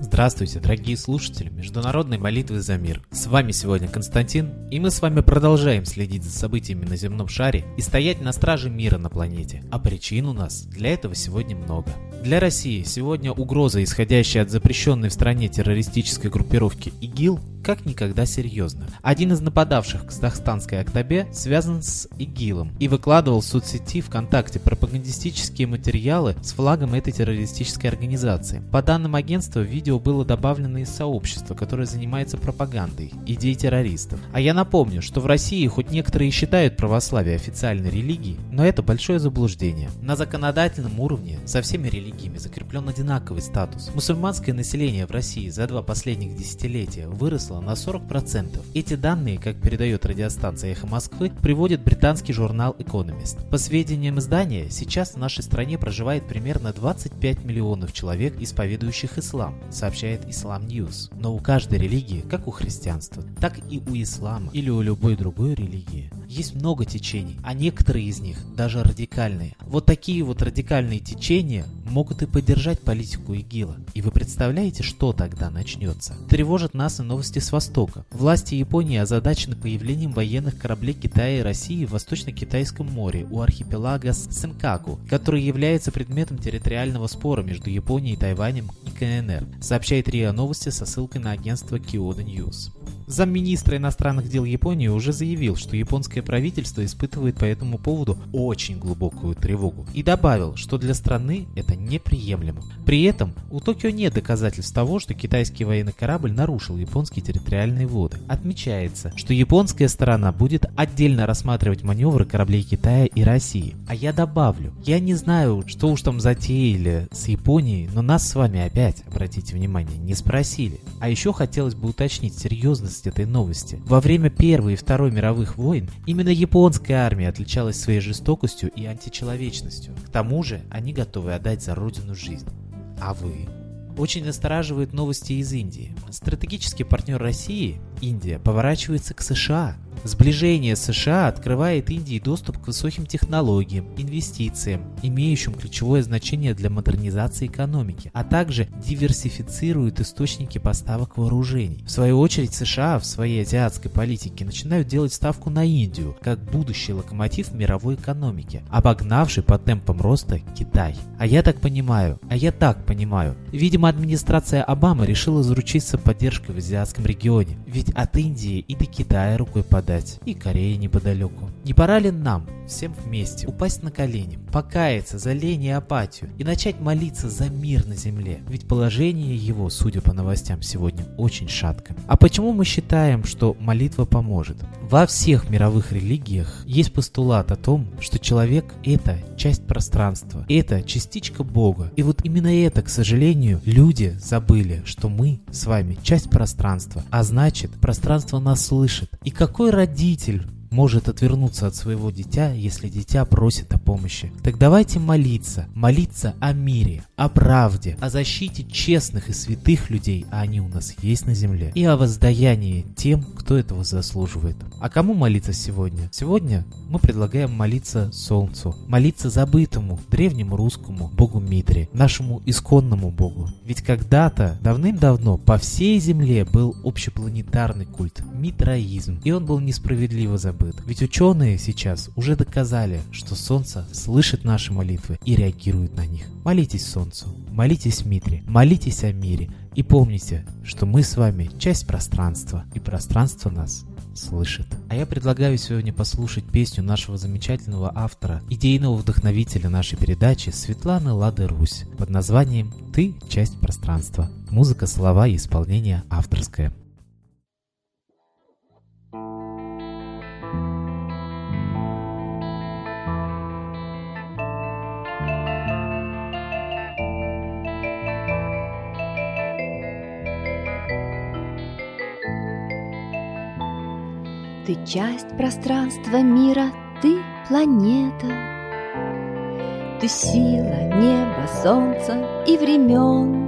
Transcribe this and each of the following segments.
Здравствуйте, дорогие слушатели Международной молитвы за мир. С вами сегодня Константин, и мы с вами продолжаем следить за событиями на земном шаре и стоять на страже мира на планете. А причин у нас для этого сегодня много. Для России сегодня угроза, исходящая от запрещенной в стране террористической группировки ИГИЛ, как никогда серьезно. Один из нападавших в казахстанской Актабе связан с ИГИЛом и выкладывал в соцсети ВКонтакте пропагандистические материалы с флагом этой террористической организации. По данным агентства, видео было добавлено из сообщества, которое занимается пропагандой идей террористов. А я напомню, что в России хоть некоторые считают православие официальной религией, но это большое заблуждение. На законодательном уровне со всеми религиями закреплен одинаковый статус. Мусульманское население в России за два последних десятилетия выросло на 40%. Эти данные, как передает радиостанция «Эхо Москвы», приводит британский журнал «Экономист». По сведениям издания, сейчас в нашей стране проживает примерно 25 миллионов человек, исповедующих ислам, сообщает Ислам Ньюс. Но у каждой религии, как у христианства, так и у ислама или у любой другой религии, есть много течений, а некоторые из них даже радикальные. Вот такие вот радикальные течения могут и поддержать политику ИГИЛа. И вы представляете, что тогда начнется? Тревожат нас и новости с Востока. Власти Японии озадачены появлением военных кораблей Китая и России в Восточно-Китайском море у архипелага Сенкаку, который является предметом территориального спора между Японией, Тайванем и КНР, сообщает РИА Новости со ссылкой на агентство Kyodo News. Замминистра иностранных дел Японии уже заявил, что японское правительство испытывает по этому поводу очень глубокую тревогу, и добавил, что для страны это неприемлемо. При этом у Токио нет доказательств того, что китайский военный корабль нарушил японские территориальные воды. Отмечается, что японская сторона будет отдельно рассматривать маневры кораблей Китая и России. А я добавлю, я не знаю, что уж там затеяли с Японией, но нас с вами опять, обратите внимание, не спросили. А еще хотелось бы уточнить серьезность этой новости. Во время Первой и Второй мировых войн именно японская армия отличалась своей жестокостью и античеловечностью. К тому же они готовы отдать за родину жизнь. А вы? Очень настораживают новости из Индии. Стратегический партнер России, Индия, поворачивается к США. Сближение США открывает Индии доступ к высоким технологиям, инвестициям, имеющим ключевое значение для модернизации экономики, а также диверсифицирует источники поставок вооружений. В свою очередь, США в своей азиатской политике начинают делать ставку на Индию, как будущий локомотив мировой экономики, обогнавший по темпам роста Китай. А я так понимаю. Видимо, администрация Обамы решила заручиться поддержкой в азиатском регионе, ведь от Индии и до Китая рукой подать. И Корея неподалеку. Не пора ли нам всем вместе упасть на колени, покаяться за лень и апатию и начать молиться за мир на земле? Ведь положение его, судя по новостям, сегодня очень шатко. А почему мы считаем, что молитва поможет? Во всех мировых религиях есть постулат о том, что человек – это часть пространства, это частичка Бога. И вот именно это, к сожалению, люди забыли, что мы с вами часть пространства, а значит, пространство нас слышит. И какой родитель может отвернуться от своего дитя, если дитя просит о помощи? Так давайте молиться о мире, о правде, о защите честных и святых людей, а они у нас есть на земле, и о воздаянии тем, кто этого заслуживает. А кому молиться сегодня? Сегодня мы предлагаем молиться Солнцу, молиться забытому, древнему русскому богу Митре, нашему исконному богу. Ведь когда-то, давным-давно, по всей земле был общепланетарный культ – митраизм, и он был несправедливо забыт. Ведь ученые сейчас уже доказали, что Солнце слышит наши молитвы и реагирует на них. Молитесь Солнцу, молитесь Митре, молитесь о мире. И помните, что мы с вами часть пространства, и пространство нас слышит. А я предлагаю сегодня послушать песню нашего замечательного автора, идейного вдохновителя нашей передачи Светланы Лады-Русь под названием «Ты – часть пространства». Музыка, слова и исполнение авторское. Ты часть пространства мира, ты планета, ты сила неба, солнца и времен.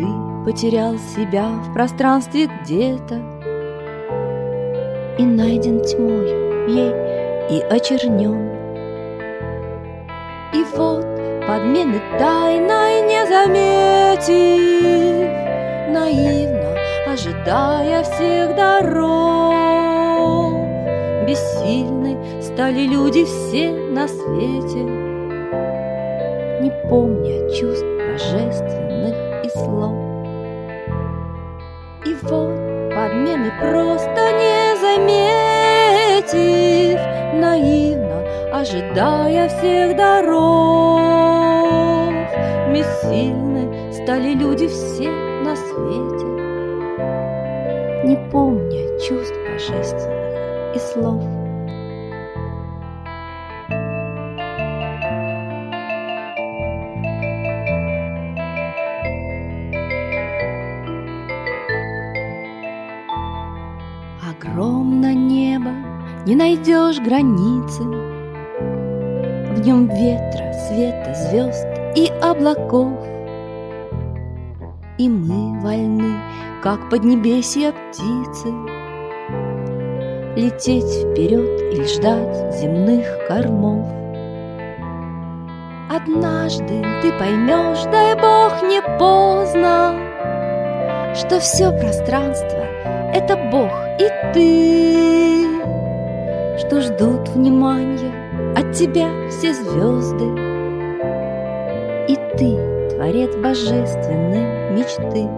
ты потерял себя в пространстве где-то и найден тьмою ей и очернен. И вот подмены тайной не заметив, наивно ожидая всех дорог, бессильны стали люди все на свете, не помня чувств божественных и слов. И вот подмены просто не заметив, наивно ожидая всех дорог, бессильны стали люди все на свете, не помня чувств божественных и слов. Огромно небо, не найдешь границы, в нем ветра, света, звезд и облаков. И мы вольны, как поднебесья птицы, лететь вперед или ждать земных кормов. Однажды ты поймешь, дай Бог, не поздно, что все пространство — это Бог и ты, что ждут внимания от тебя все звезды, и ты — творец божественной мечты.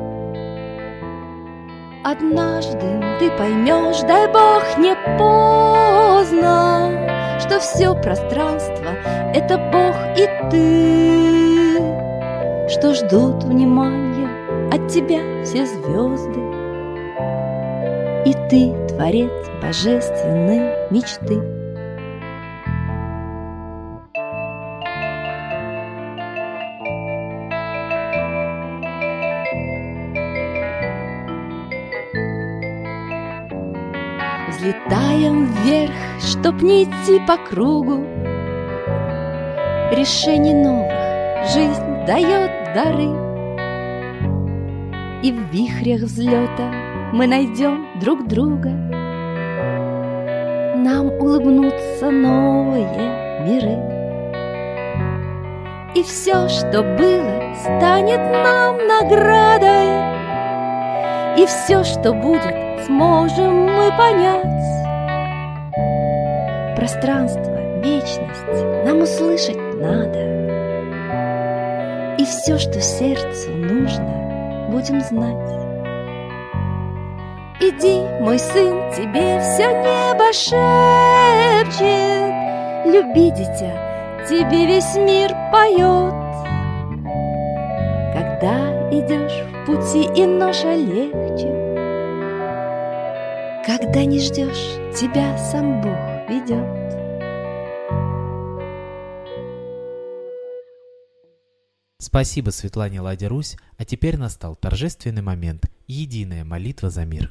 Однажды ты поймешь, дай Бог, не поздно, что все пространство — это Бог и ты, что ждут внимания от тебя все звезды, и ты — творец божественной мечты. Взлетаем вверх, чтоб не идти по кругу, решений новых жизнь дает дары, и в вихрях взлета мы найдем друг друга, нам улыбнутся новые миры, и все, что было, станет нам наградой, и все, что будет, сможем мы понять. Пространство, вечность нам услышать надо, и все, что сердцу нужно, будем знать. Иди, мой сын, тебе все небо шепчет, люби, дитя, тебе весь мир поет. Когда идешь в пути и ноша легче, когда не ждешь, тебя сам Бог ведет. Спасибо Светлане Ладе-Русь, а теперь настал торжественный момент – единая молитва за мир.